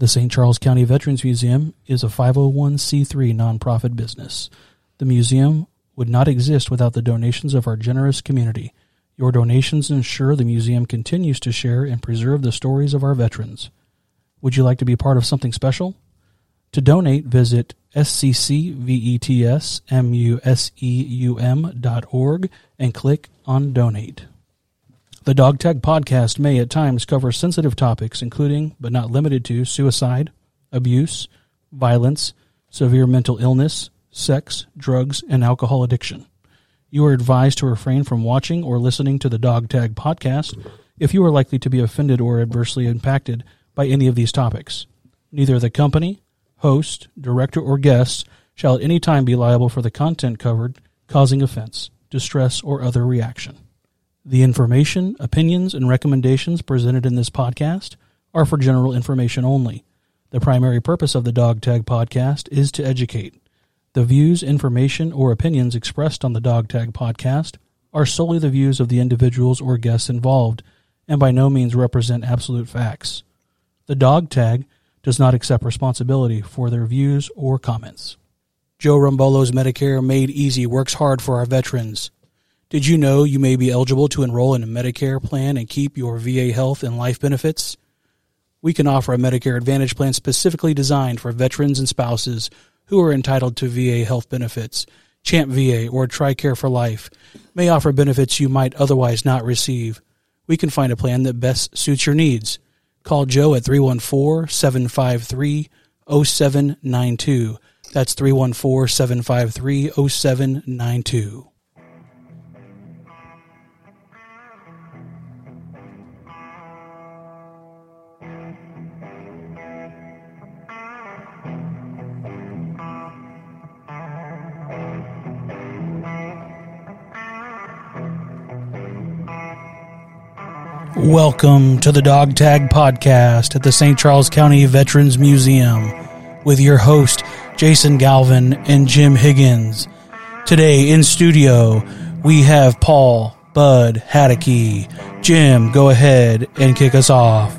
The St. Charles County Veterans Museum is a 501c3 nonprofit business. The museum would not exist without the donations of our generous community. Your donations ensure the museum continues to share and preserve the stories of our veterans. Would you like to be part of something special? To donate, visit sccvetsmuseum.org and click on Donate. The Dog Tag Podcast may at times cover sensitive topics, including, but not limited to, suicide, abuse, violence, severe mental illness, sex, drugs, and alcohol addiction. You are advised to refrain from watching or listening to the Dog Tag Podcast if you are likely to be offended or adversely impacted by any of these topics. Neither the company, host, director, or guests shall at any time be liable for the content covered, causing offense, distress, or other reaction. The information, opinions, and recommendations presented in this podcast are for general information only. The primary purpose of the Dog Tag Podcast is to educate. The views, information, or opinions expressed on the Dog Tag Podcast are solely the views of the individuals or guests involved and by no means represent absolute facts. The Dog Tag does not accept responsibility for their views or comments. Joe Rumbolo's Medicare Made Easy works hard for our veterans. Did you know you may be eligible to enroll in a Medicare plan and keep your VA health and life benefits? We can offer a Medicare Advantage plan specifically designed for veterans and spouses who are entitled to VA health benefits. CHAMP VA or TRICARE for Life may offer benefits you might otherwise not receive. We can find a plan that best suits your needs. Call Joe at 314-753-0792. That's 314-753-0792. Welcome to the Dog Tag Podcast at the St. Charles County Veterans Museum with your host, Jason Galvin and Jim Higgins. Today in studio, we have Paul Bud Haedike. Jim, go ahead and kick us off.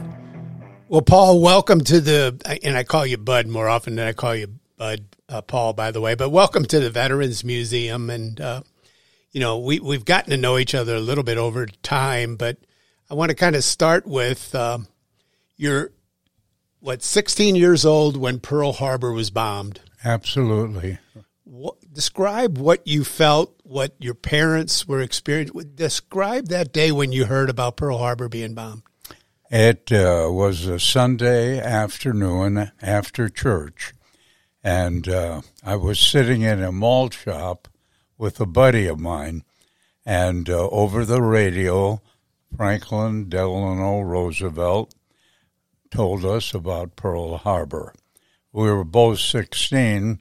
Well, Paul, welcome to the, and I call you Bud more often than I call you Bud, Paul, by the way, but welcome to the Veterans Museum. And, you know, we've gotten to know each other a little bit over time, but I want to kind of start with you're, 16 years old when Pearl Harbor was bombed? Absolutely. Describe what you felt, what your parents were experiencing. Describe that day when you heard about Pearl Harbor being bombed. It was a Sunday afternoon after church, and I was sitting in a malt shop with a buddy of mine, and over the radio, Franklin Delano Roosevelt told us about Pearl Harbor. We were both 16,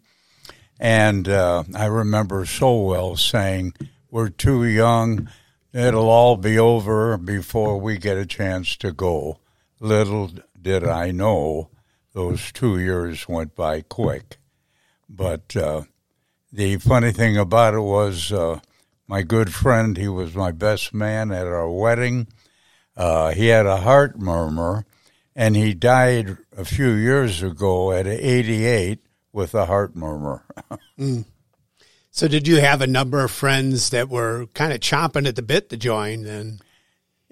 and I remember so well saying, we're too young, it'll all be over before we get a chance to go. Little did I know, those 2 years went by quick. But the funny thing about it was, my good friend, he was my best man at our wedding. He had a heart murmur, and he died a few years ago at 88 with a heart murmur. Mm. So did you have a number of friends that were kind of chomping at the bit to join then?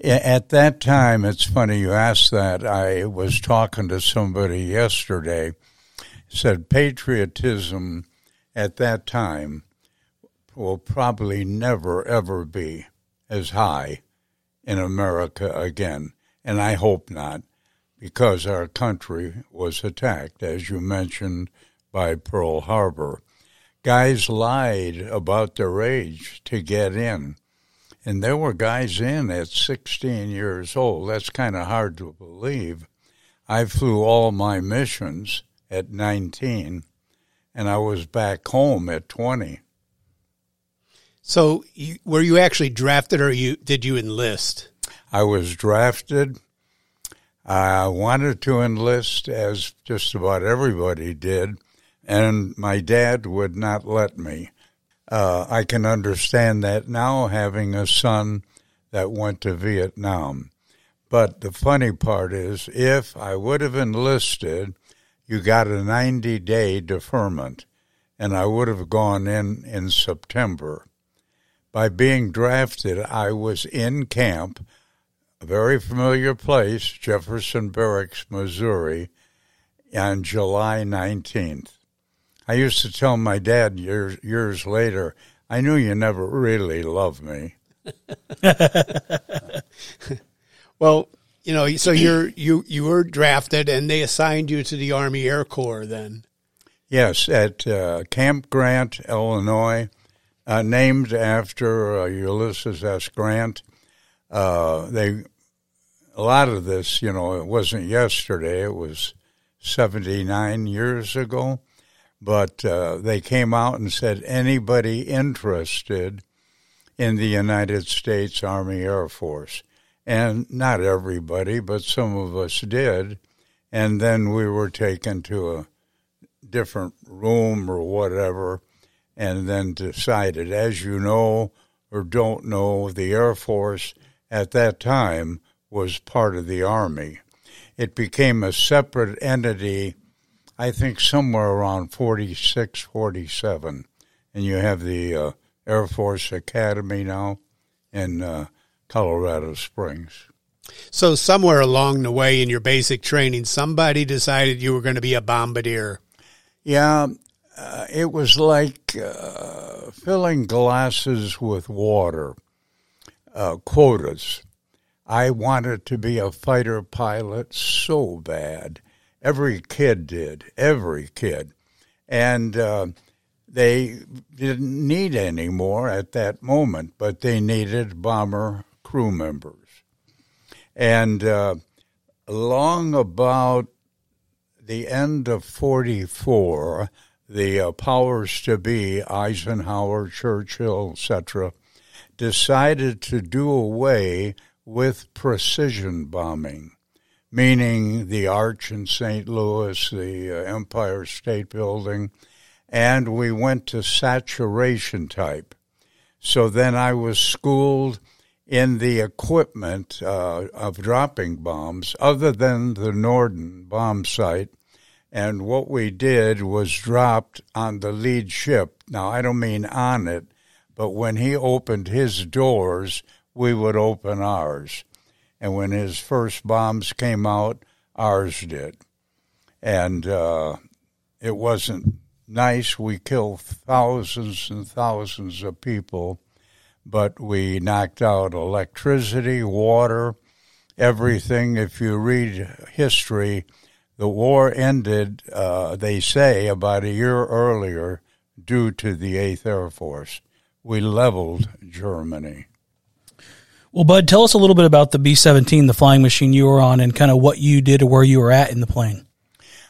At that time, it's funny you ask that. I was talking to somebody yesterday, said patriotism at that time will probably never, ever be as high in America again. And I hope not, because our country was attacked, as you mentioned, by Pearl Harbor. Guys lied about their age to get in. And there were guys in at 16 years old. That's kind of hard to believe. I flew all my missions at 19, and I was back home at 20. So were you actually drafted or did you enlist? I was drafted. I wanted to enlist, as just about everybody did, and my dad would not let me. I can understand that now, having a son that went to Vietnam. But the funny part is, if I would have enlisted, you got a 90-day deferment, and I would have gone in September. By being drafted, I was in camp, a very familiar place, Jefferson Barracks, Missouri, on July 19th. I used to tell my dad years later, I knew you never really loved me. Well, you know, so you were drafted, and they assigned you to the Army Air Corps then. Yes, at Camp Grant, Illinois, named after Ulysses S. Grant. A lot of this, you know, it wasn't yesterday. It was 79 years ago. But they came out and said, anybody interested in the United States Army Air Force? And not everybody, but some of us did. And then we were taken to a different room or whatever and then decided, as you know or don't know, the Air Force at that time was part of the Army. It became a separate entity, I think somewhere around 46, 47. And you have the Air Force Academy now in Colorado Springs. So somewhere along the way in your basic training, somebody decided you were going to be a bombardier. Yeah, it was like filling glasses with water, quotas. I wanted to be a fighter pilot so bad. Every kid did, every kid. And they didn't need any more at that moment, but they needed bomber crew members. And long about the end of 44, the powers to be, Eisenhower, Churchill, etc., decided to do away with precision bombing, meaning the Arch in St. Louis, the Empire State Building, and we went to saturation type. So then I was schooled in the equipment of dropping bombs other than the Norden bomb site, and what we did was dropped on the lead ship. Now, I don't mean on it, but when he opened his doors, we would open ours. And when his first bombs came out, ours did. And it wasn't nice. We killed thousands and thousands of people, but we knocked out electricity, water, everything. If you read history, the war ended, they say, about a year earlier due to the 8th Air Force. We leveled Germany. Well, Bud, tell us a little bit about the B-17, the flying machine you were on, and kind of what you did or where you were at in the plane.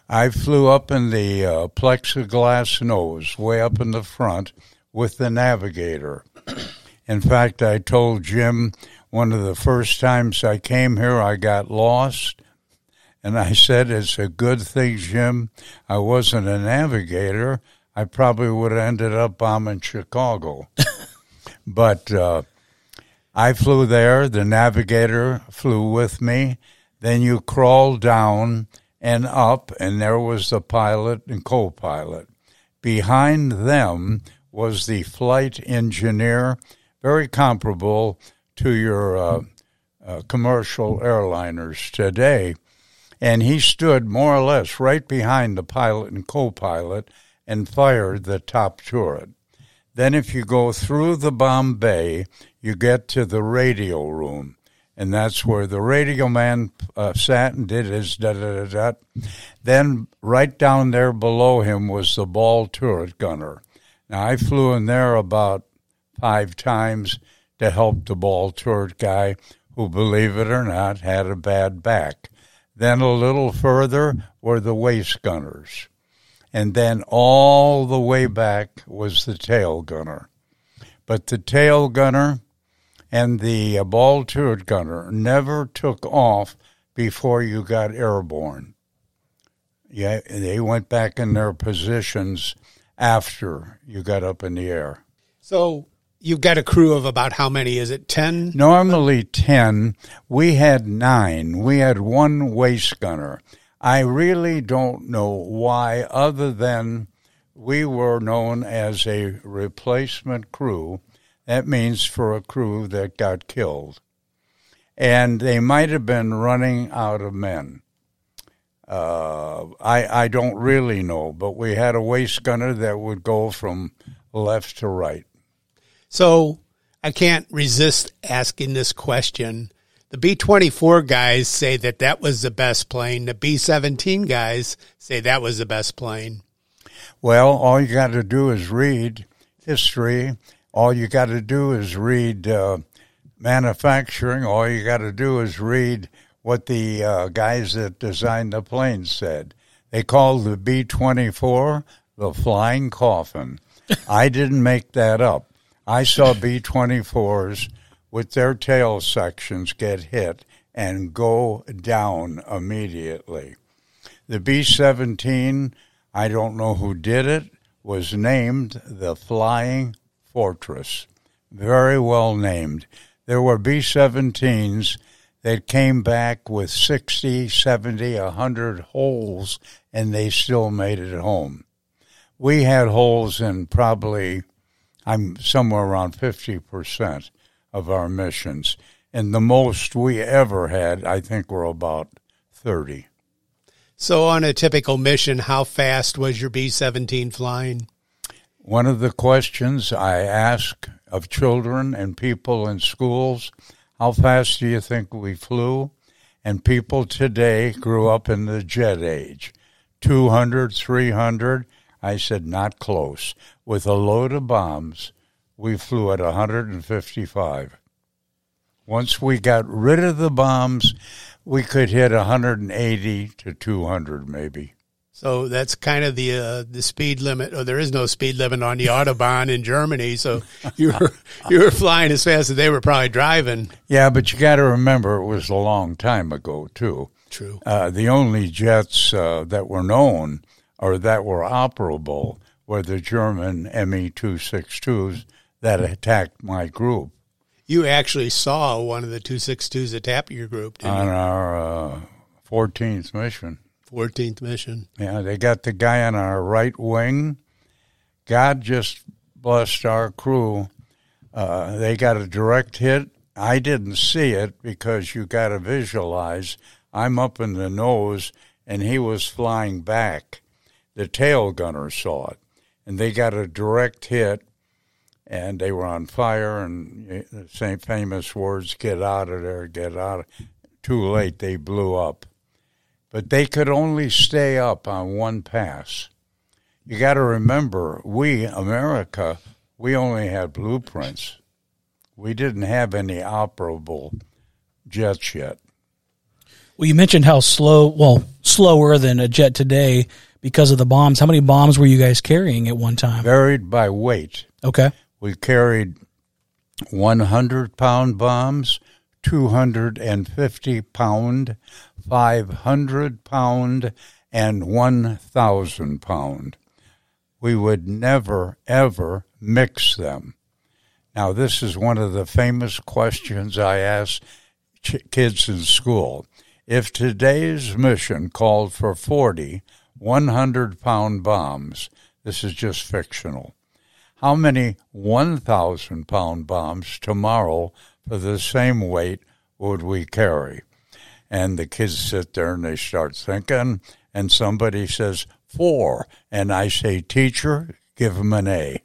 I flew up in the plexiglass nose, way up in the front, with the navigator. In fact, I told Jim one of the first times I came here, I got lost, and I said, it's a good thing, Jim, I wasn't a navigator. I probably would have ended up bombing Chicago. But I flew there, the navigator flew with me, then you crawled down and up, and there was the pilot and co-pilot. Behind them was the flight engineer, very comparable to your commercial airliners today. And he stood more or less right behind the pilot and co-pilot and fired the top turret. Then if you go through the bomb bay, you get to the radio room, and that's where the radio man sat and did his da-da-da-da. Then right down there below him was the ball turret gunner. Now, I flew in there about 5 times to help the ball turret guy who, believe it or not, had a bad back. Then a little further were the waist gunners. And then all the way back was the tail gunner. But the tail gunner and the ball turret gunner never took off before you got airborne. Yeah, they went back in their positions after you got up in the air. So You've got a crew of about how many? Is it 10? Normally 10. We had 9. We had one waist gunner. I really don't know why, other than we were known as a replacement crew. That means for a crew that got killed. And they might have been running out of men. I don't really know, but we had a waist gunner that would go from left to right. So I can't resist asking this question. The B-24 guys say that that was the best plane. The B-17 guys say that was the best plane. Well, all you got to do is read history. All you got to do is read manufacturing. All you got to do is read what the guys that designed the plane said. They called the B-24 the flying coffin. I didn't make that up. I saw B-24s with their tail sections get hit and go down immediately. The B-17, I don't know who did it, was named the Flying Fortress. Very well named. There were B-17s that came back with 60, 70, 100 holes, and they still made it home. We had holes in probably... I'm somewhere around 50% of our missions. And the most we ever had, I think, were about 30. So on a typical mission, how fast was your B-17 flying? One of the questions I ask of children and people in schools, how fast do you think we flew? And people today grew up in the jet age, 200, 300. I said, not close. With a load of bombs, we flew at 155. Once we got rid of the bombs, we could hit 180 to 200 maybe. So that's kind of the speed limit. Oh, there is no speed limit on the Autobahn in Germany, so you were flying as fast as they were probably driving. Yeah, but you got to remember it was a long time ago, too. True. The only jets that were known or that were operable were the German ME-262s that attacked my group. You actually saw one of the 262s attack your group, didn't you? On our 14th mission. 14th mission. Yeah, they got the guy on our right wing. God just blessed our crew. They got a direct hit. I didn't see it because you got to visualize. I'm up in the nose, and he was flying back. The tail gunner saw it, and they got a direct hit, and they were on fire, and the same famous words, get out of there, get out. Too late, they blew up. But they could only stay up on one pass. You got to remember, we, America, we only had blueprints. We didn't have any operable jets yet. Well, you mentioned how slower than a jet today, because of the bombs. How many bombs were you guys carrying at one time? Varied by weight. Okay. We carried 100-pound bombs, 250-pound, 500-pound, and 1,000-pound. We would never, ever mix them. Now, this is one of the famous questions I ask kids in school. If today's mission called for 40 100-pound bombs, this is just fictional, how many 1,000-pound bombs tomorrow for the same weight would we carry? And the kids sit there and they start thinking, and somebody says, 4. And I say, teacher, give them an A.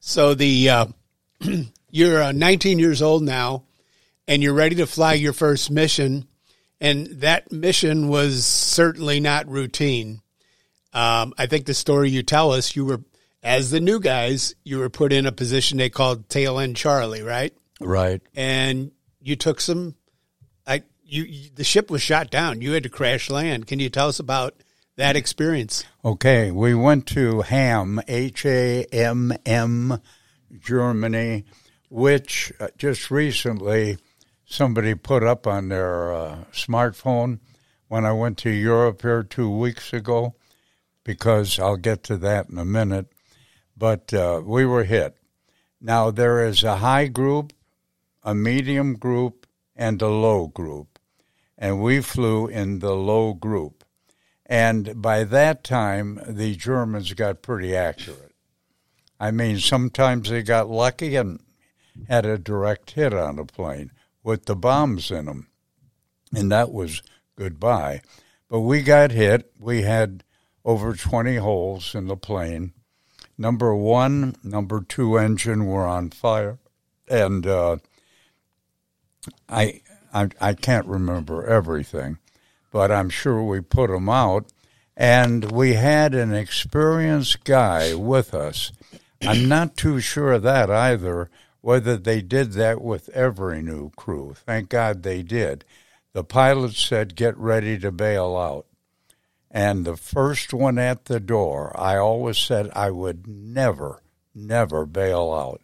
So you're 19 years old now, and you're ready to fly your first mission. And that mission was certainly not routine. I think the story you tell us, you were, as the new guys, you were put in a position they called Tail End Charlie, right? Right. And you took some, the ship was shot down. You had to crash land. Can you tell us about that experience? Okay. We went to Hamm, Hamm, Germany, which just recently... somebody put up on their smartphone when I went to Europe here 2 weeks ago, because I'll get to that in a minute. but we were hit. Now, there is a high group, a medium group, and a low group, and we flew in the low group. And by that time, the Germans got pretty accurate. I mean, sometimes they got lucky and had a direct hit on a plane with the bombs in them, and that was goodbye. But we got hit. We had over 20 holes in the plane. Number one, number two engine were on fire, and I can't remember everything, but I'm sure we put them out. And we had an experienced guy with us. I'm not too sure of that either, whether they did that with every new crew. Thank God they did. The pilot said, "Get ready to bail out." And the first one at the door, I always said I would never, never bail out.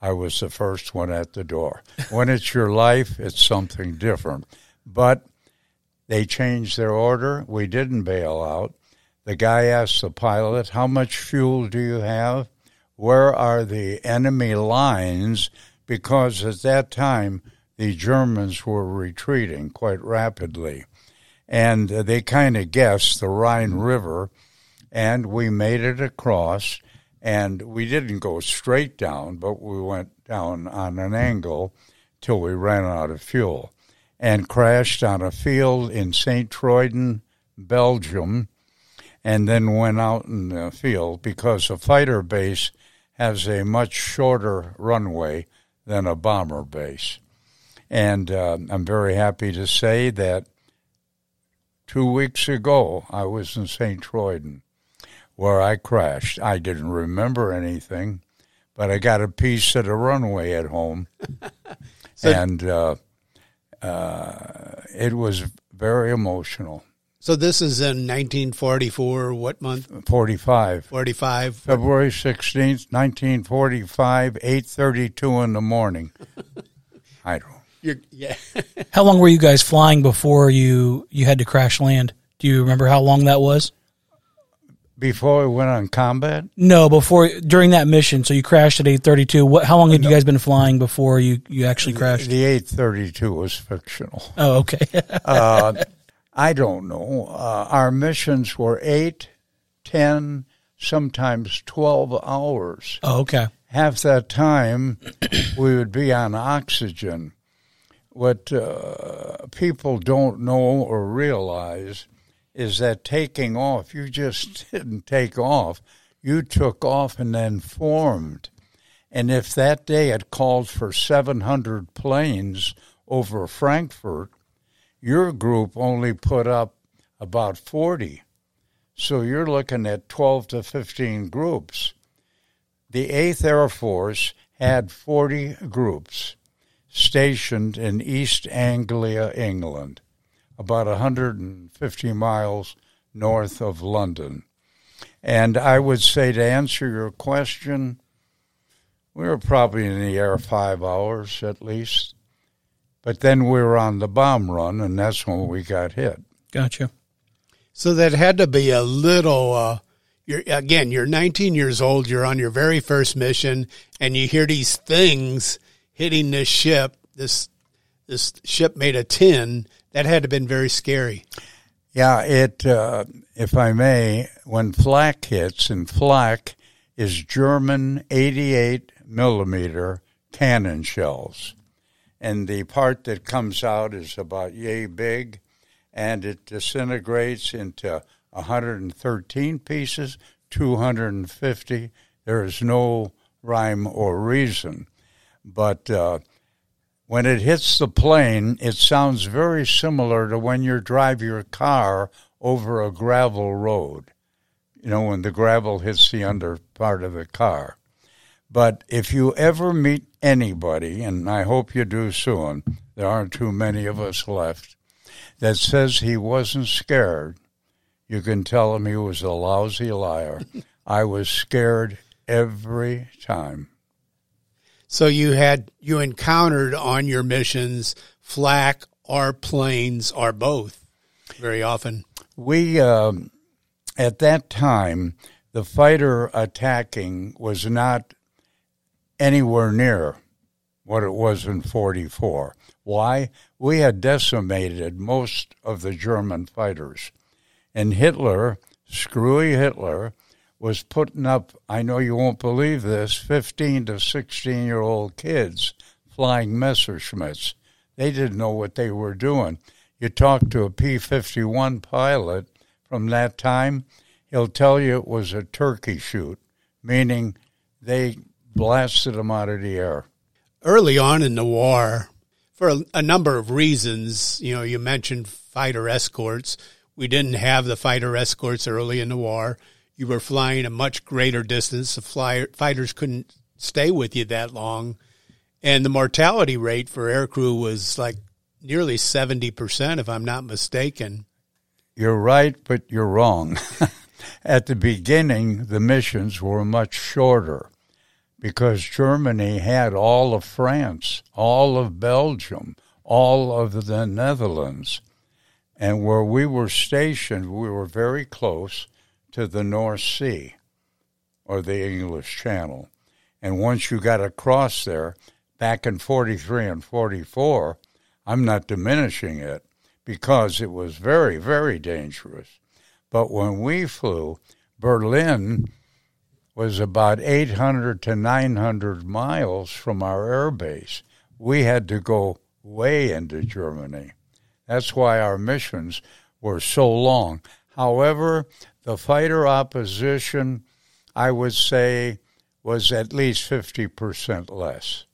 I was the first one at the door. When it's your life, it's something different. But they changed their order. We didn't bail out. The guy asked the pilot, "How much fuel do you have? Where are the enemy lines?" Because at that time, the Germans were retreating quite rapidly. And they kind of guessed the Rhine River, and we made it across. And we didn't go straight down, but we went down on an angle till we ran out of fuel and crashed on a field in Sint-Truiden, Belgium, and then went out in the field because a fighter base has a much shorter runway than a bomber base. And I'm very happy to say that 2 weeks ago, I was in Sint-Truiden, where I crashed. I didn't remember anything, but I got a piece of the runway at home, and it was very emotional. So this is in 1944, what month? 45. 45. February 16th, 1945, 8:32 in the morning. I don't know. Yeah. How long were you guys flying before you had to crash land? Do you remember how long that was? Before we went on combat? No, during that mission. So you crashed at 8:32. How long had you guys been flying before you actually crashed? The 8:32 was fictional. Oh, okay. I don't know. Our missions were 8, 10, sometimes 12 hours. Oh, okay. Half that time, we would be on oxygen. What people don't know or realize is that taking off, you just didn't take off. You took off and then formed. And if that day had called for 700 planes over Frankfurt, your group only put up about 40. So you're looking at 12 to 15 groups. The 8th Air Force had 40 groups stationed in East Anglia, England, about 150 miles north of London. And I would say, to answer your question, we were probably in the air 5 hours at least. But then we were on the bomb run, and that's when we got hit. Gotcha. So that had to be a little... You're 19 years old, you're on your very first mission, and you hear these things hitting this ship. This ship made a 10. That had to have been very scary. Yeah, it. If I may, when flak hits, and flak is German 88 millimeter cannon shells, and the part that comes out is about yay big, and it disintegrates into 113 pieces, 250. There is no rhyme or reason. But when it hits the plane, it sounds very similar to when you drive your car over a gravel road, you know, when the gravel hits the under part of the car. But if you ever meet anybody, and I hope you do soon, there aren't too many of us left, that says he wasn't scared, you can tell him he was a lousy liar. I was scared every time. So you encountered on your missions flak or planes or both very often. We, at that time, the fighter attacking was not anywhere near what it was in 44. Why? We had decimated most of the German fighters. And Hitler, screwy Hitler, was putting up, I know you won't believe this, 15 to 16-year-old kids flying Messerschmitts. They didn't know what they were doing. You talk to a P-51 pilot from that time, he'll tell you it was a turkey shoot, meaning they blasted them out of the air. Early on in the war, for a number of reasons, you know, you mentioned fighter escorts. We didn't have the fighter escorts early in the war. You were flying a much greater distance. The fighters couldn't stay with you that long. And the mortality rate for aircrew was like nearly 70%, if I'm not mistaken. You're right, but you're wrong. At the beginning, the missions were much shorter because Germany had all of France, all of Belgium, all of the Netherlands. And where we were stationed, we were very close to the North Sea or the English Channel. And once you got across there, back in 43 and 44, I'm not diminishing it because it was very, very dangerous. But when we flew, Berlin was about 800 to 900 miles from our airbase. We had to go way into Germany. That's why our missions were so long. However, the fighter opposition, I would say, was at least 50% less.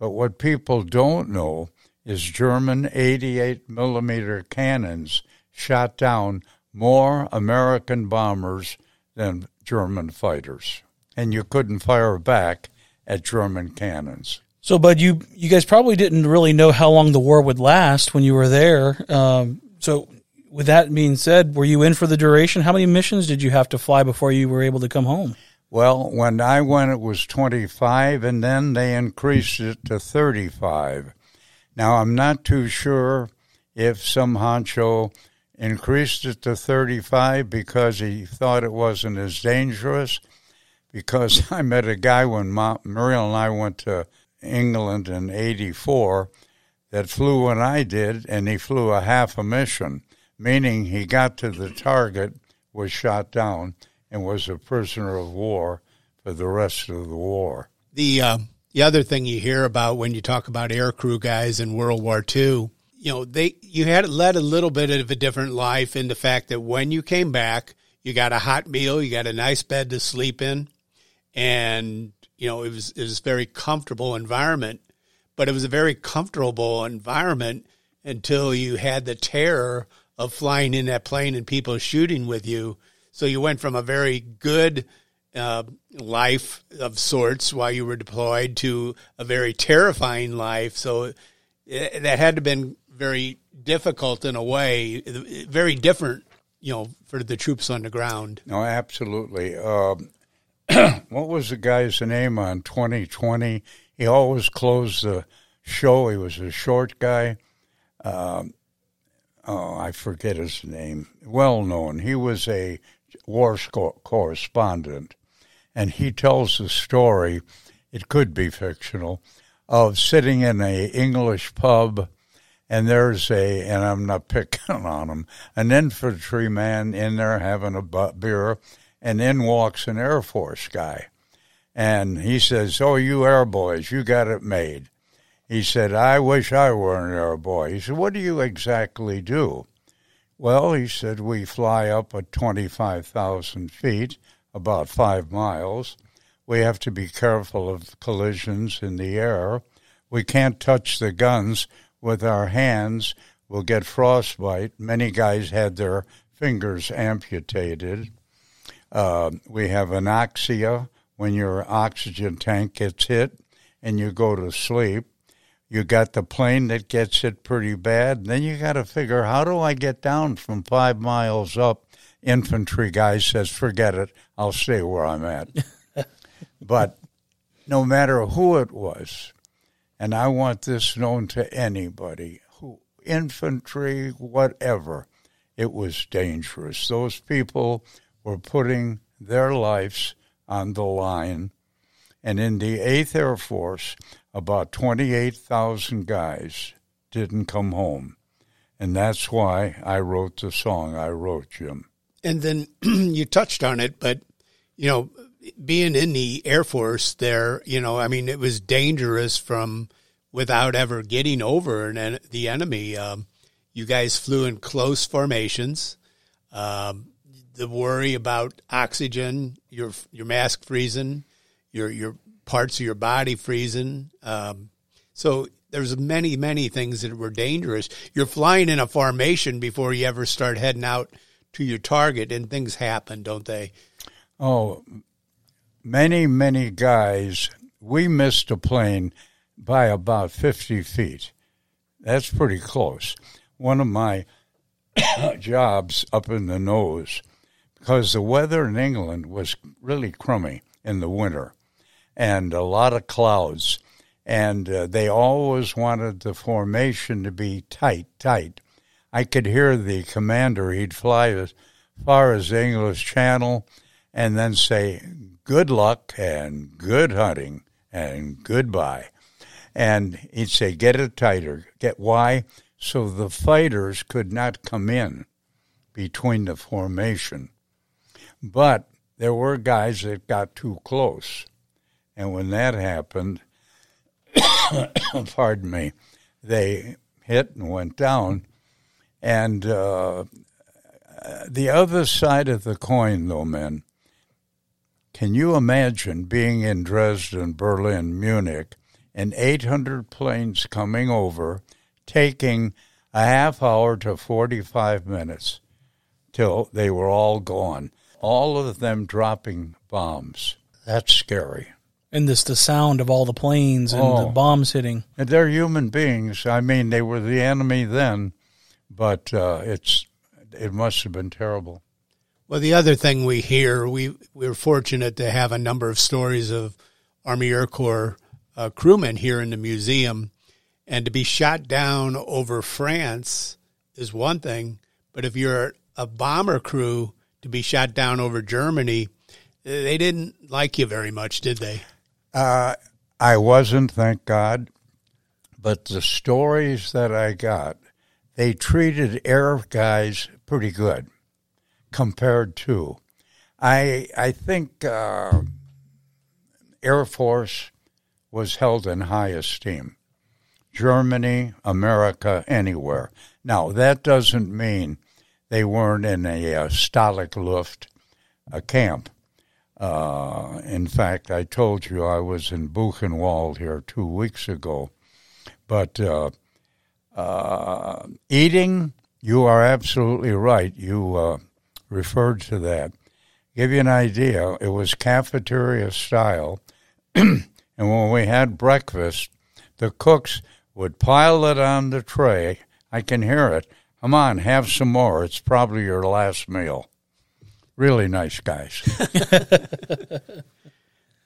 But what people don't know is German 88-millimeter cannons shot down more American bombers than German fighters. And you couldn't fire back at German cannons. So, Bud, you guys probably didn't really know how long the war would last when you were there. So with that being said, were you in for the duration? How many missions did you have to fly before you were able to come home? Well, when I went, it was 25, and then they increased it to 35. Now, I'm not too sure if some honcho increased it to 35 because he thought it wasn't as dangerous, because I met a guy when Muriel and I went to England in 84 that flew when I did, and he flew a half a mission, meaning he got to the target, was shot down, and was a prisoner of war for the rest of the war. The other thing you hear about when you talk about aircrew guys in World War II, you know, you had led a little bit of a different life in the fact that when you came back, you got a hot meal, you got a nice bed to sleep in, and, you know, it was a very comfortable environment. But it was a very comfortable environment until you had the terror of flying in that plane and people shooting with you. So you went from a very good life of sorts while you were deployed to a very terrifying life. So that had to have been very difficult in a way, very different, you know, for the troops on the ground. No, absolutely. What was the guy's name on 2020? He always closed the show. He was a short guy. I forget his name, well known. He was a war correspondent, and he tells the story, it could be fictional, of sitting in an English pub, and there's and I'm not picking on him, an infantryman in there having a beer, and in walks an Air Force guy. And he says, "Oh, you air boys, you got it made." He said, "I wish I were an air boy." He said, "What do you exactly do?" "Well," he said, "we fly up at 25,000 feet, about 5 miles. We have to be careful of collisions in the air. We can't touch the guns with our hands. We'll get frostbite." Many guys had their fingers amputated. We have anoxia when your oxygen tank gets hit and you go to sleep. You got the plane that gets it pretty bad. And then you got to figure, how do I get down from 5 miles up? Infantry guy says, "Forget it. I'll stay where I'm at." But no matter who it was, and I want this known to anybody, who infantry, whatever, it was dangerous. Those people were putting their lives on the line. And in the 8th Air Force, about 28,000 guys didn't come home. And that's why I wrote the song I wrote, Jim. And then you touched on it, but, you know, being in the Air Force there, you know, I mean, it was dangerous from without ever getting over the enemy. You guys flew in close formations. The worry about oxygen, your mask freezing, your parts of your body freezing. So there's many, many things that were dangerous. You're flying in a formation before you ever start heading out to your target, and things happen, don't they? Oh, many, many guys. We missed a plane by about 50 feet. That's pretty close. One of my jobs up in the nose, because the weather in England was really crummy in the winter and a lot of clouds, and they always wanted the formation to be tight. I could hear the commander. He'd fly as far as the English Channel and then say, good luck and good hunting and goodbye. And he'd say, get it tighter. Get why? So the fighters could not come in between the formation. But there were guys that got too close. And when that happened, pardon me, they hit and went down. And the other side of the coin, though, men, can you imagine being in Dresden, Berlin, Munich, and 800 planes coming over, taking a half hour to 45 minutes till they were all gone, all of them dropping bombs? That's scary. And this the sound of all the planes and the bombs hitting. And they're human beings. I mean, they were the enemy then, but it must have been terrible. Well, the other thing we hear, we're fortunate to have a number of stories of Army Air Corps crewmen here in the museum. And to be shot down over France is one thing, but if you're a bomber crew, to be shot down over Germany, they didn't like you very much, did they? I wasn't, thank God. But the stories that I got, they treated air guys pretty good compared to. I think Air Force was held in high esteem. Germany, America, anywhere. Now, that doesn't mean they weren't in a Stalag Luft camp. In fact, I told you I was in Buchenwald here 2 weeks ago. But eating, you are absolutely right. You referred to that. Give you an idea, it was cafeteria style. And when we had breakfast, the cooks would pile it on the tray. I can hear it. Come on, have some more. It's probably your last meal. Really nice guys.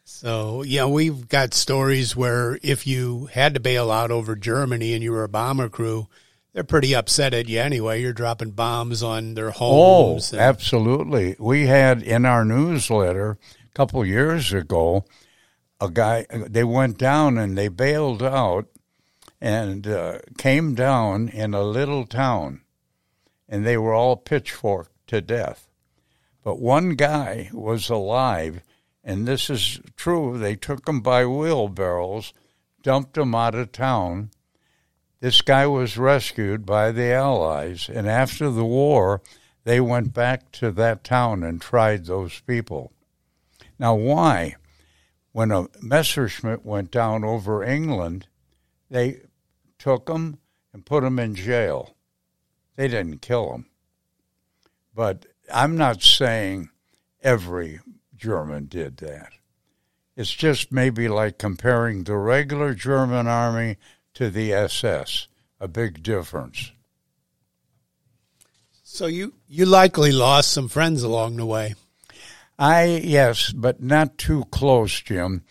So, yeah, we've got stories where if you had to bail out over Germany and you were a bomber crew, they're pretty upset at you anyway. You're dropping bombs on their homes. Oh, absolutely. We had in our newsletter a couple years ago, a guy, they went down and they bailed out and came down in a little town, and they were all pitchforked to death. But one guy was alive, and this is true. They took him by wheelbarrows, dumped him out of town. This guy was rescued by the Allies, and after the war, they went back to that town and tried those people. Now, why? When a Messerschmitt went down over England, they took him and put him in jail. They didn't kill him. But I'm not saying every German did that. It's just maybe like comparing the regular German army to the SS, a big difference. So you likely lost some friends along the way. Yes, but not too close, Jim.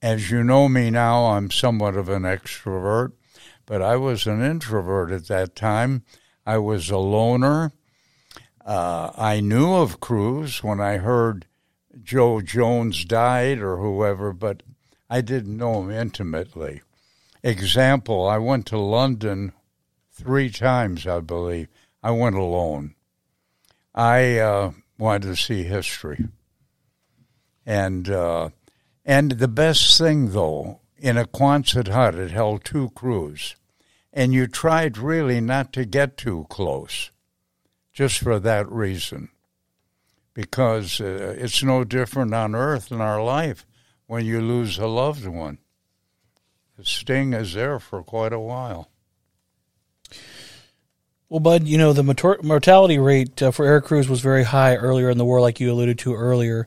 As you know me now, I'm somewhat of an extrovert, but I was an introvert at that time. I was a loner. I knew of Cruz when I heard Joe Jones died or whoever, but I didn't know him intimately. Example, I went to London 3 times, I believe. I went alone. I wanted to see history. And the best thing, though, in a Quonset hut, it held 2 crews, and you tried really not to get too close, just for that reason, because it's no different on Earth in our life when you lose a loved one. The sting is there for quite a while. Well, Bud, you know, the mortality rate for air crews was very high earlier in the war, like you alluded to earlier.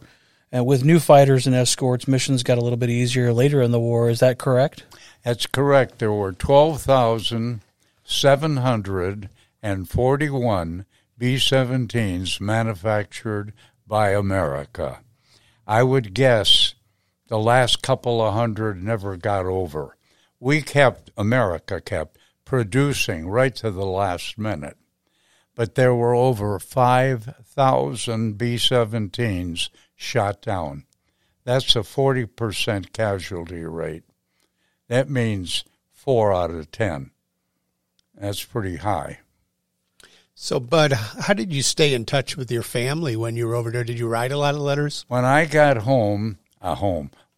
And with new fighters and escorts, missions got a little bit easier later in the war. Is that correct? That's correct. There were 12,741 B-17s manufactured by America. I would guess the last couple of hundred never got over. America kept producing right to the last minute. But there were over 5,000 B-17s shot down. That's a 40% casualty rate. That means 4 out of 10. That's pretty high. So, Bud, how did you stay in touch with your family when you were over there? Did you write a lot of letters? When I got When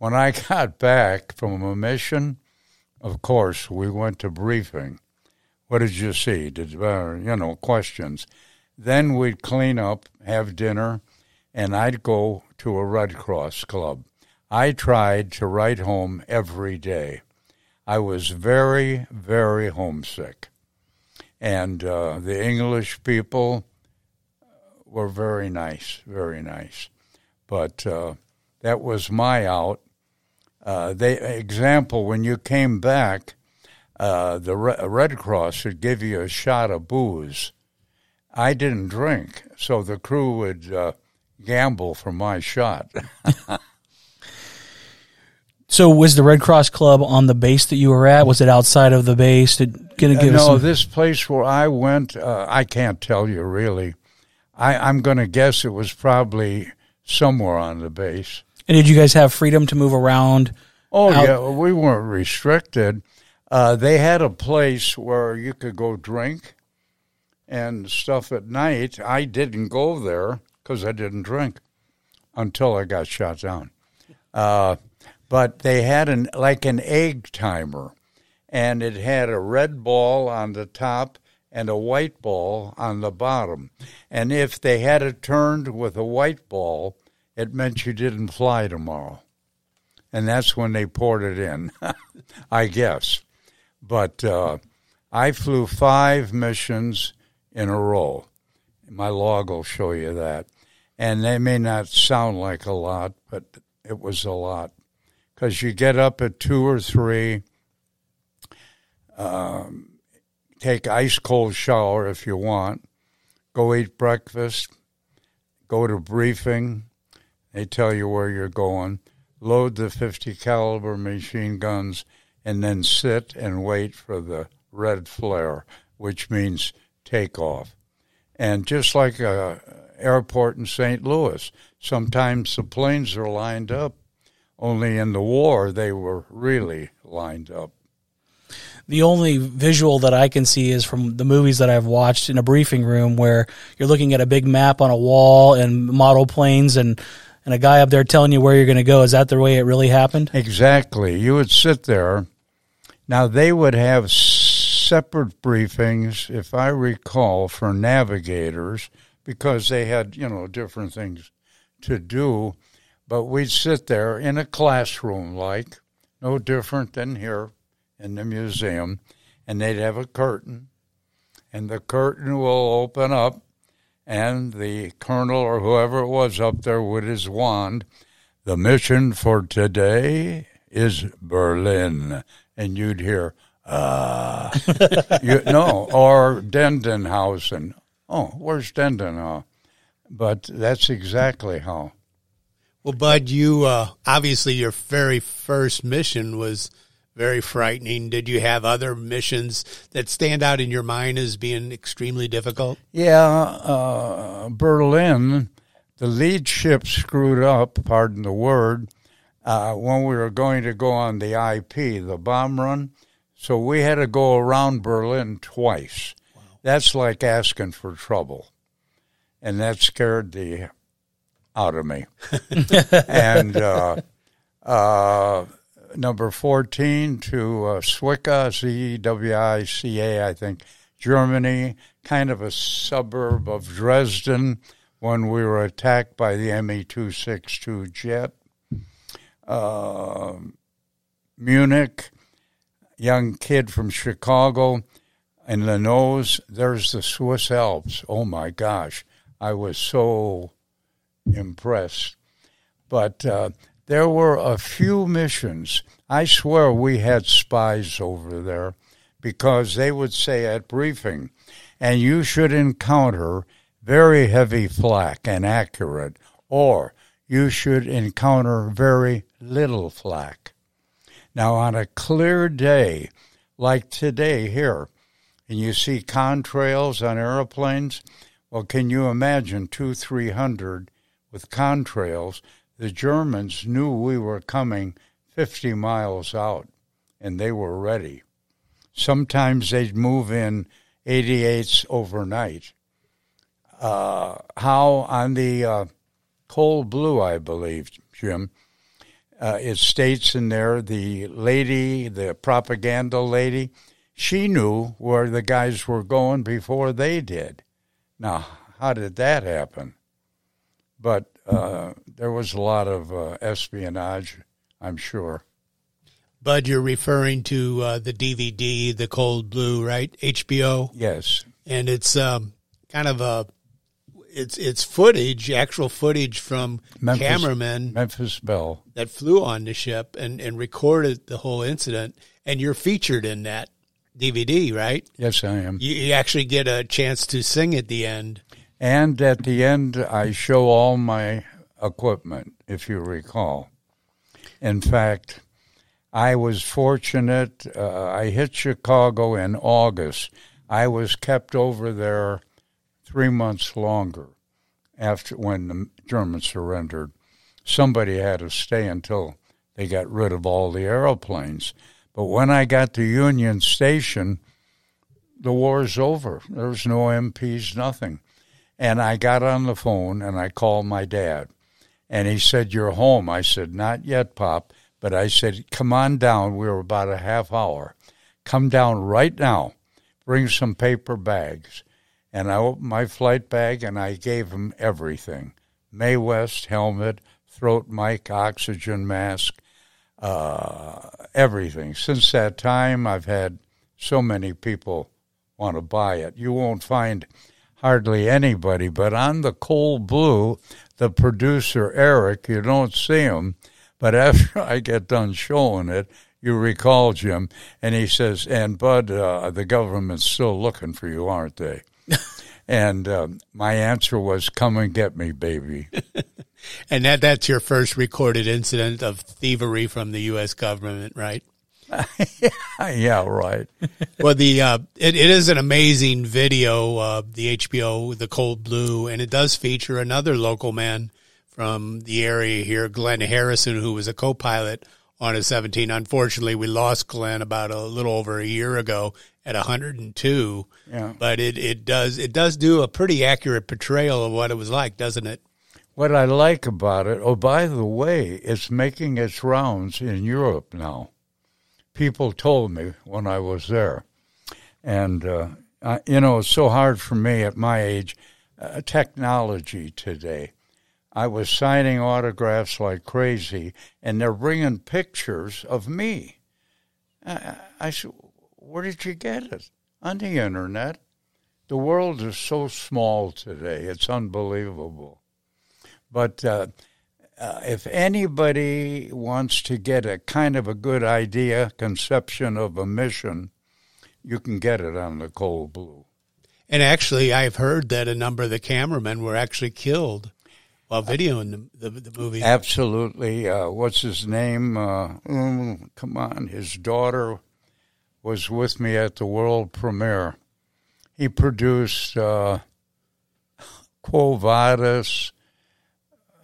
I got back from a mission, of course, we went to briefing. What did you see? Questions. Then we'd clean up, have dinner, and I'd go to a Red Cross club. I tried to write home every day. I was very, very homesick. And the English people were very nice, very nice. But that was my out. Example, when you came back, the Red Cross would give you a shot of booze. I didn't drink, so the crew would... gamble for my shot. So was the Red Cross Club on the base that you were at? Was it outside of the base? This place where I went, I can't tell you really. I'm going to guess it was probably somewhere on the base. And did you guys have freedom to move around? Yeah, we weren't restricted. They had a place where you could go drink and stuff at night. I didn't go there, because I didn't drink until I got shot down. But they had an egg timer, and it had a red ball on the top and a white ball on the bottom. And if they had it turned with a white ball, it meant you didn't fly tomorrow. And that's when they poured it in, I guess. But I flew 5 missions in a row. My log will show you that. And they may not sound like a lot, but it was a lot. Because you get up at 2 or 3, take ice-cold shower if you want, go eat breakfast, go to briefing. They tell you where you're going. Load the 50 caliber machine guns, and then sit and wait for the red flare, which means takeoff. And just like an airport in St. Louis, sometimes the planes are lined up, only in the war they were really lined up. The only visual that I can see is from the movies that I've watched in a briefing room where you're looking at a big map on a wall and model planes and a guy up there telling you where you're going to go. Is that the way it really happened? Exactly. You would sit there. Now, they would have separate briefings, if I recall, for navigators, because they had, different things to do. But we'd sit there in a classroom like, no different than here in the museum, and they'd have a curtain, and the curtain will open up, and the colonel or whoever it was up there with his wand, the mission for today is Berlin, and you'd hear, or Dendenhausen. Oh, where's Dendenhausen? But that's exactly how. Well, Bud, you obviously your very first mission was Very frightening. Did you have other missions that stand out in your mind as being extremely difficult? Yeah, Berlin, the lead ship screwed up, pardon the word, when we were going to go on the IP, the bomb run. So we had to go around Berlin twice. Wow. That's like asking for trouble. And that scared the out of me. And number 14 to Swicka, C-W-I-C-A, I think, Germany, kind of a suburb of Dresden, when we were attacked by the ME-262 jet. Munich, young kid from Chicago, in the nose, there's the Swiss Alps. Oh, my gosh. I was so impressed. But there were a few missions. I swear we had spies over there, because they would say at briefing, and you should encounter very heavy flak and accurate, or you should encounter very little flak. Now, on a clear day, like today here, and you see contrails on airplanes, well, can you imagine 200-300 with contrails? The Germans knew we were coming 50 miles out, and they were ready. Sometimes they'd move in 88s overnight. How on the Cold Blue, I believe, Jim, it states in there the lady, the propaganda lady, she knew where the guys were going before they did. Now, how did that happen? But there was a lot of espionage, I'm sure. Bud, you're referring to the DVD, The Cold Blue, right? HBO? Yes. And it's kind of a... It's footage, actual footage from cameramen. Memphis Bell. That flew on the ship and recorded the whole incident. And you're featured in that DVD, right? Yes, I am. You actually get a chance to sing at the end. And at the end, I show all my equipment, if you recall. In fact, I was fortunate. I hit Chicago in August. I was kept over there 3 months longer after when the Germans surrendered. Somebody had to stay until they got rid of all the airplanes. But when I got to Union Station, the war's over. There was no MPs, nothing. And I got on the phone, and I called my dad. And he said, "You're home." I said, "Not yet, Pop." But I said, "Come on down." We were about a half hour. "Come down right now. Bring some paper bags." And I opened my flight bag, and I gave him everything. Mae West, helmet, throat mic, oxygen mask, everything. Since that time, I've had so many people want to buy it. You won't find hardly anybody. But on the Cold Blue, the producer, Eric, you don't see him. But after I get done showing it, you recall, Jim, and he says, "And, Bud, the government's still looking for you, aren't they?" And my answer was, "Come and get me, baby." And that's your first recorded incident of thievery from the U.S. government, right? Yeah, right. Well, it is an amazing video, the HBO, The Cold Blue, and it does feature another local man from the area here, Glenn Harrison, who was a co-pilot on a 17. Unfortunately, we lost Glenn about a little over a year ago at 102. Yeah. But it does do a pretty accurate portrayal of what it was like, doesn't it? What I like about it, oh, by the way, it's making its rounds in Europe now. People told me when I was there. And, you know, it's so hard for me at my age, technology today. I was signing autographs like crazy, and they're bringing pictures of me. I said, "Where did you get it?" "On the internet." The world is so small today. It's unbelievable. But if anybody wants to get a kind of a good idea, conception of a mission, you can get it on the Cold Blue. And actually, I've heard that a number of the cameramen were actually killed while videoing the movie. Absolutely. What's his name? Come on. His daughter was with me at the world premiere. He produced Quo Vadis.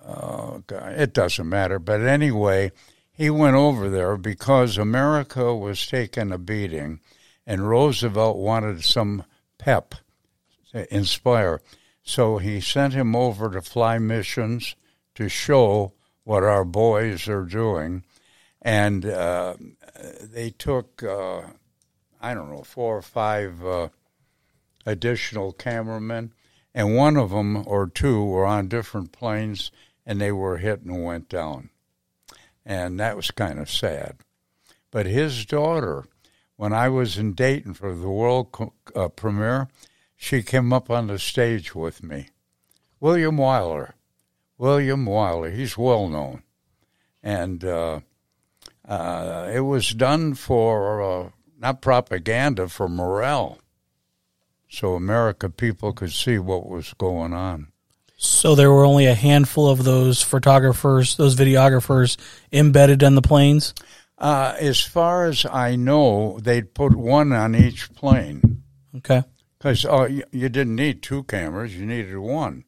It doesn't matter. But anyway, he went over there because America was taking a beating, and Roosevelt wanted some pep to inspire. So he sent him over to fly missions to show what our boys are doing. And they took, I don't know, 4 or 5 additional cameramen. And one of them or two were on different planes, and they were hit and went down. And that was kind of sad. But his daughter, when I was in Dayton for the world premiere, she came up on the stage with me. William Wyler, he's well known. And it was done for, not propaganda, for morale, so America people could see what was going on. So there were only a handful of those photographers, those videographers embedded in the planes? As far as I know, they'd put one on each plane. Okay. Because you didn't need 2 cameras, you needed one.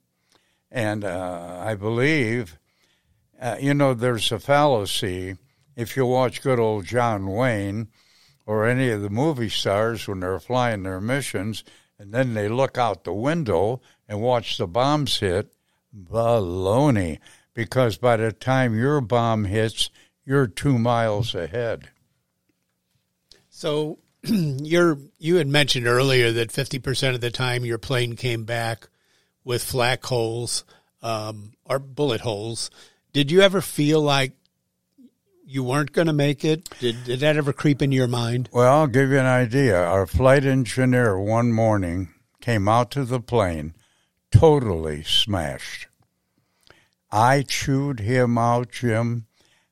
And I believe, you know, there's a fallacy. If you watch good old John Wayne or any of the movie stars when they're flying their missions, and then they look out the window and watch the bombs hit, baloney, because by the time your bomb hits, you're 2 miles ahead. So you had mentioned earlier that 50% of the time your plane came back with flak holes or bullet holes. Did you ever feel like you weren't going to make it? Did that ever creep into your mind? Well, I'll give you an idea. Our flight engineer one morning came out to the plane totally smashed. I chewed him out, Jim.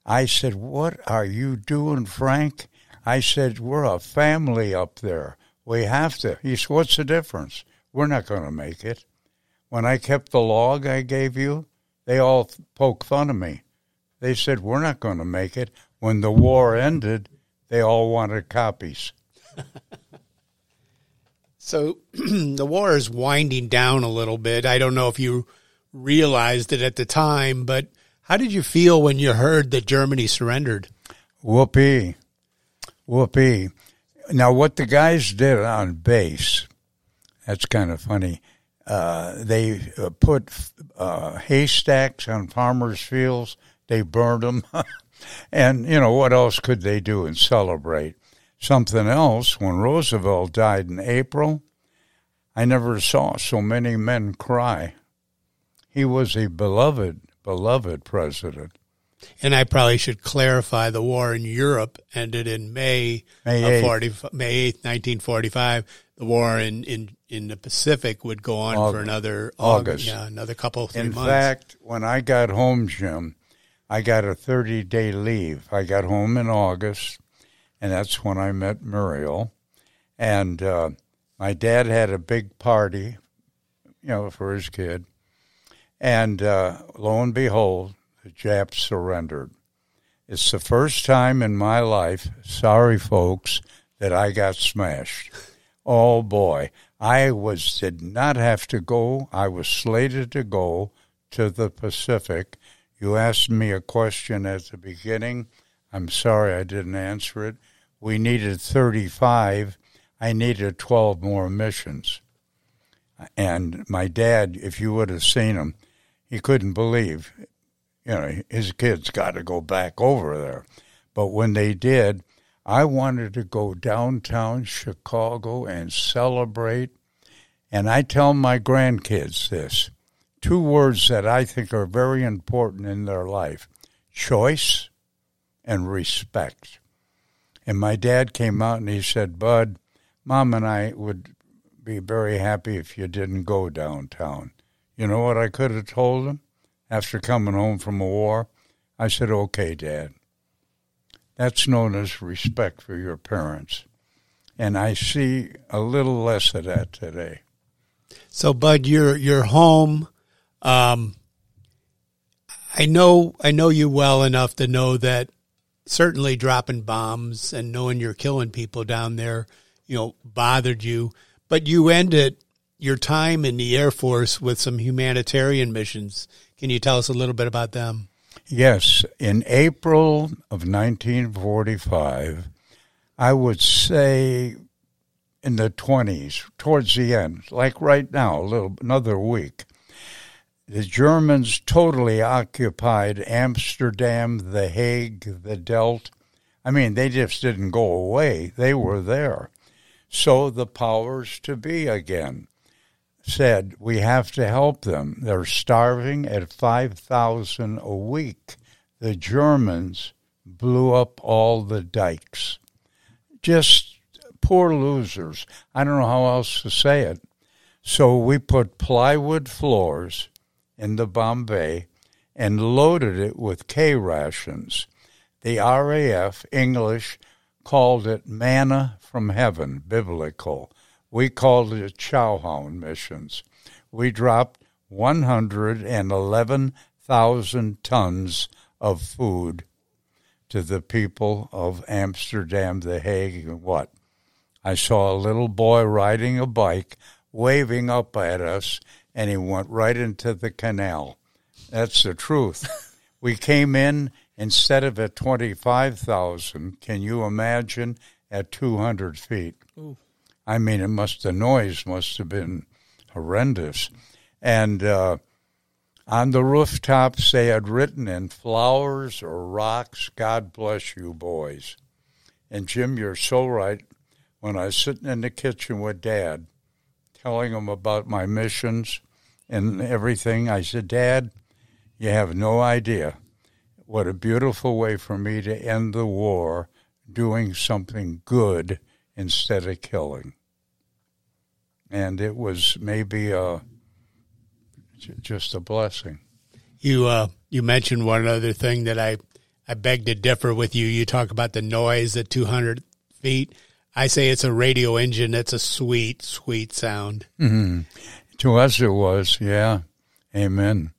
I said, "What are you doing, Frank?" I said, "We're a family up there. We have to." He said, "What's the difference? We're not going to make it." When I kept the log I gave you, they all poked fun of me. They said, "We're not going to make it." When the war ended, they all wanted copies. So the war is winding down a little bit. I don't know if you realized it at the time, but how did you feel when you heard that Germany surrendered? Whoopee. Now, what the guys did on base, that's kind of funny. They put haystacks on farmers' fields. They burned them. And, you know, what else could they do and celebrate? Something else, when Roosevelt died in April, I never saw so many men cry. He was a beloved president. And I probably should clarify, the war in Europe ended in May 8th, 1945. The war in the Pacific would go on for another August. Yeah, another couple, 3 months. In fact, when I got home, Jim, I got a 30-day leave. I got home in August, and that's when I met Muriel. And my dad had a big party, you know, for his kid. And lo and behold, the Japs surrendered. It's the first time in my life, sorry folks, that I got smashed. Oh boy, I did not have to go. I was slated to go to the Pacific. You asked me a question at the beginning. I'm sorry I didn't answer it. We needed 35. I needed 12 more missions. And my dad, if you would have seen him, he couldn't believe, you know, his kids got to go back over there. But when they did, I wanted to go downtown Chicago and celebrate. And I tell my grandkids this, 2 words that I think are very important in their life, choice and respect. And my dad came out and he said, "Bud, Mom and I would be very happy if you didn't go downtown." You know what I could have told him after coming home from a war? I said, "Okay, Dad." That's known as respect for your parents. And I see a little less of that today. So, Bud, you're home. I know you well enough to know that certainly dropping bombs and knowing you're killing people down there, you know, bothered you. But you ended your time in the Air Force with some humanitarian missions. Can you tell us a little bit about them? Yes. In April of 1945, I would say in the 20s, towards the end, like right now, another week, the Germans totally occupied Amsterdam, The Hague, the Delta. I mean, they just didn't go away. They were there. So the powers to be again said, we have to help them. They're starving at 5,000 a week. The Germans blew up all the dikes. Just poor losers. I don't know how else to say it. So we put plywood floors in the Bombay and loaded it with K rations. The RAF, English, called it manna from heaven, biblical. We called it Chowhound missions. We dropped 111,000 tons of food to the people of Amsterdam, The Hague, and what? I saw a little boy riding a bike, waving up at us, and he went right into the canal. That's the truth. We came in, instead of at 25,000, can you imagine, at 200 feet. Ooh. I mean, the noise must have been horrendous. And on the rooftops, they had written in flowers or rocks, God bless you boys. And Jim, you're so right. When I was sitting in the kitchen with Dad, telling him about my missions and everything, I said, Dad, you have no idea what a beautiful way for me to end the war, doing something good instead of killing. And it was maybe just a blessing. You mentioned one other thing that I beg to differ with you. You talk about the noise at 200 feet. I say it's a radio engine. It's a sweet, sweet sound. Mm-hmm. To us it was, yeah. Amen.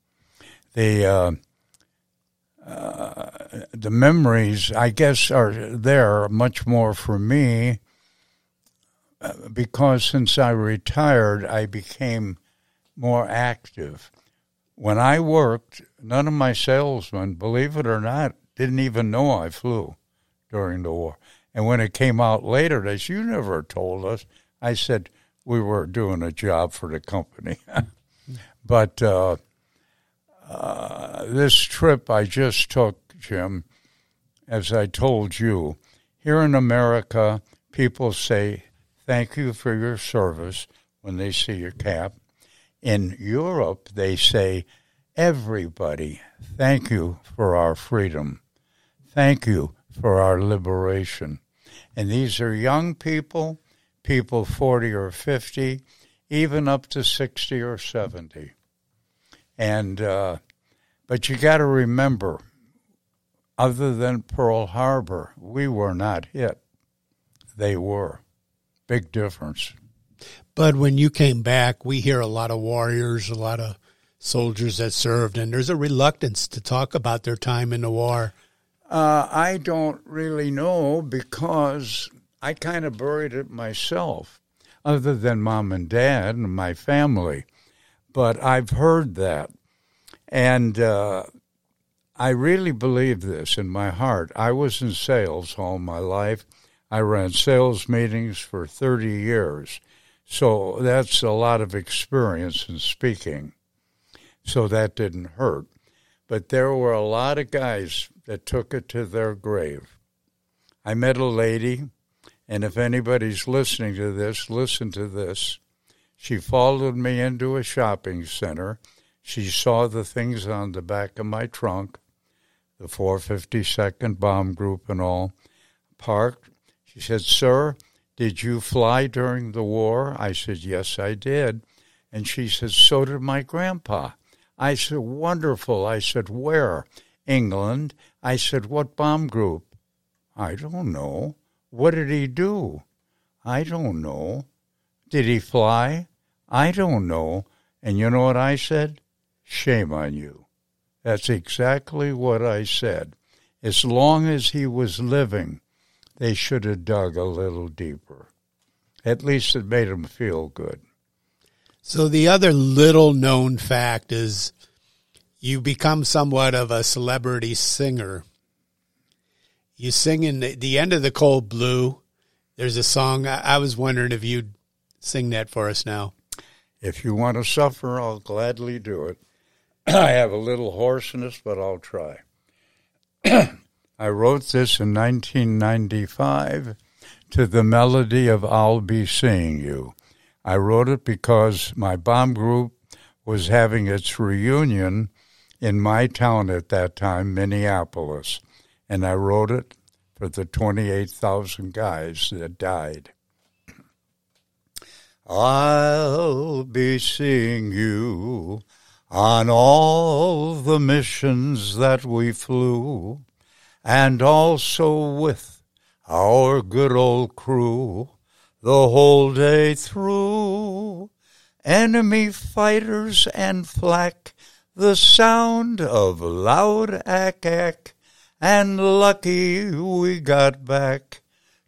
The memories, I guess, are there much more for me because since I retired, I became more active. When I worked, none of my salesmen, believe it or not, didn't even know I flew during the war. And when it came out later, as you never told us, I said we were doing a job for the company. But this trip I just took, Jim, as I told you, here in America, people say thank you for your service when they see your cap. In Europe, they say, everybody, thank you for our freedom. Thank you for our liberation. And these are young people, people 40 or 50, even up to 60 or 70. And but you got to remember, other than Pearl Harbor, we were not hit. They were. Big difference. But when you came back, we hear a lot of warriors, a lot of soldiers that served, and there's a reluctance to talk about their time in the war. I don't really know because I kind of buried it myself, other than Mom and Dad and my family. But I've heard that. And I really believe this in my heart. I was in sales all my life. I ran sales meetings for 30 years. So that's a lot of experience in speaking. So that didn't hurt. But there were a lot of guys that took it to their grave. I met a lady, and if anybody's listening to this, listen to this. She followed me into a shopping center. She saw the things on the back of my trunk, the 452nd Bomb Group and all, parked. She said, sir, did you fly during the war? I said, yes, I did. And she said, so did my grandpa. I said, wonderful. I said, where? England. I said, what bomb group? I don't know. What did he do? I don't know. Did he fly? I don't know. And you know what I said? Shame on you. That's exactly what I said. As long as he was living, they should have dug a little deeper. At least it made him feel good. So the other little-known fact is you become somewhat of a celebrity singer. You sing in the end of The Cold Blue. There's a song. I was wondering if you'd sing that for us now. If you want to suffer, I'll gladly do it. I have a little hoarseness, but I'll try. I wrote this in 1995 to the melody of I'll Be Seeing You. I wrote it because my bomb group was having its reunion in my town at that time, Minneapolis, and I wrote it for the 28,000 guys that died. I'll be seeing you on all the missions that we flew, and also with our good old crew, the whole day through. Enemy fighters and flak, the sound of loud ack-ack, and lucky we got back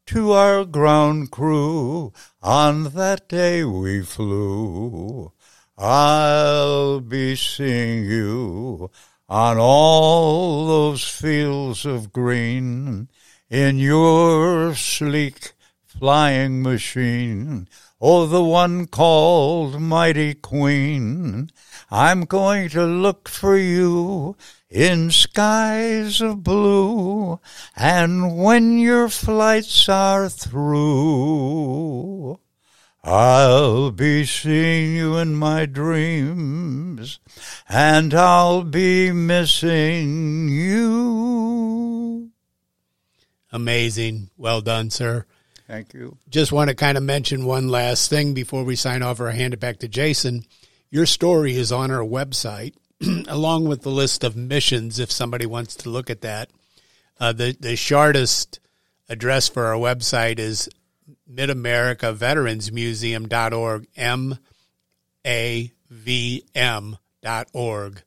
to our ground crew. On that day we flew. I'll be seeing you on all those fields of green in your sleek flying machine. Oh, the one called Mighty Queen. I'm going to look for you in skies of blue, and when your flights are through, I'll be seeing you in my dreams, and I'll be missing you. Amazing. Well done, sir. Thank you. Just want to kind of mention one last thing before we sign off or hand it back to Jason. Your story is on our website, along with the list of missions, if somebody wants to look at that. The shortest address for our website is midamericaveteransmuseum.org, MAVM.org.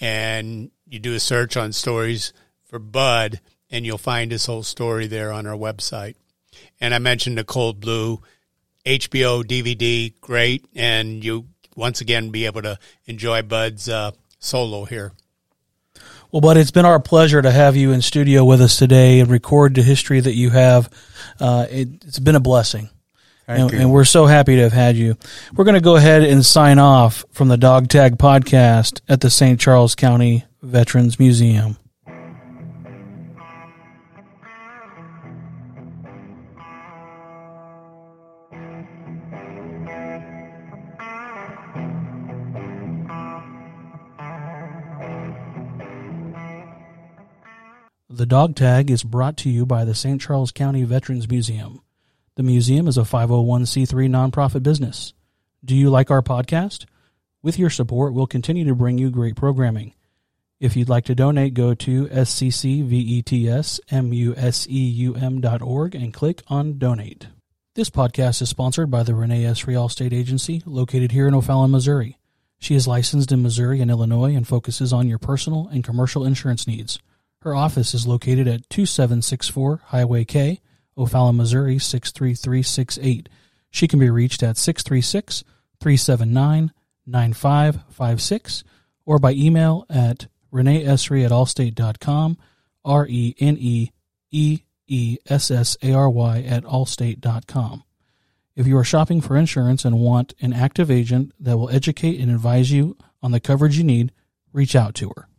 And you do a search on stories for Bud, and you'll find his whole story there on our website. And I mentioned The Cold Blue, HBO DVD, great. And you, once again, be able to enjoy Bud's solo here. Well, Bud, it's been our pleasure to have you in studio with us today and record the history that you have. It's been a blessing. Thank you. And we're so happy to have had you. We're going to go ahead and sign off from the Dog Tag Podcast at the St. Charles County Veterans Museum. The Dog Tag is brought to you by the St. Charles County Veterans Museum. The museum is a 501c3 nonprofit business. Do you like our podcast? With your support, we'll continue to bring you great programming. If you'd like to donate, go to sccvetsmuseum.org and click on Donate. This podcast is sponsored by the Renee S. Real Estate Agency, located here in O'Fallon, Missouri. She is licensed in Missouri and Illinois and focuses on your personal and commercial insurance needs. Her office is located at 2764 Highway K, O'Fallon, Missouri, 63368. She can be reached at 636-379-9556 or by email at reneeessary@allstate.com, reneeessary@allstate.com. If you are shopping for insurance and want an active agent that will educate and advise you on the coverage you need, reach out to her.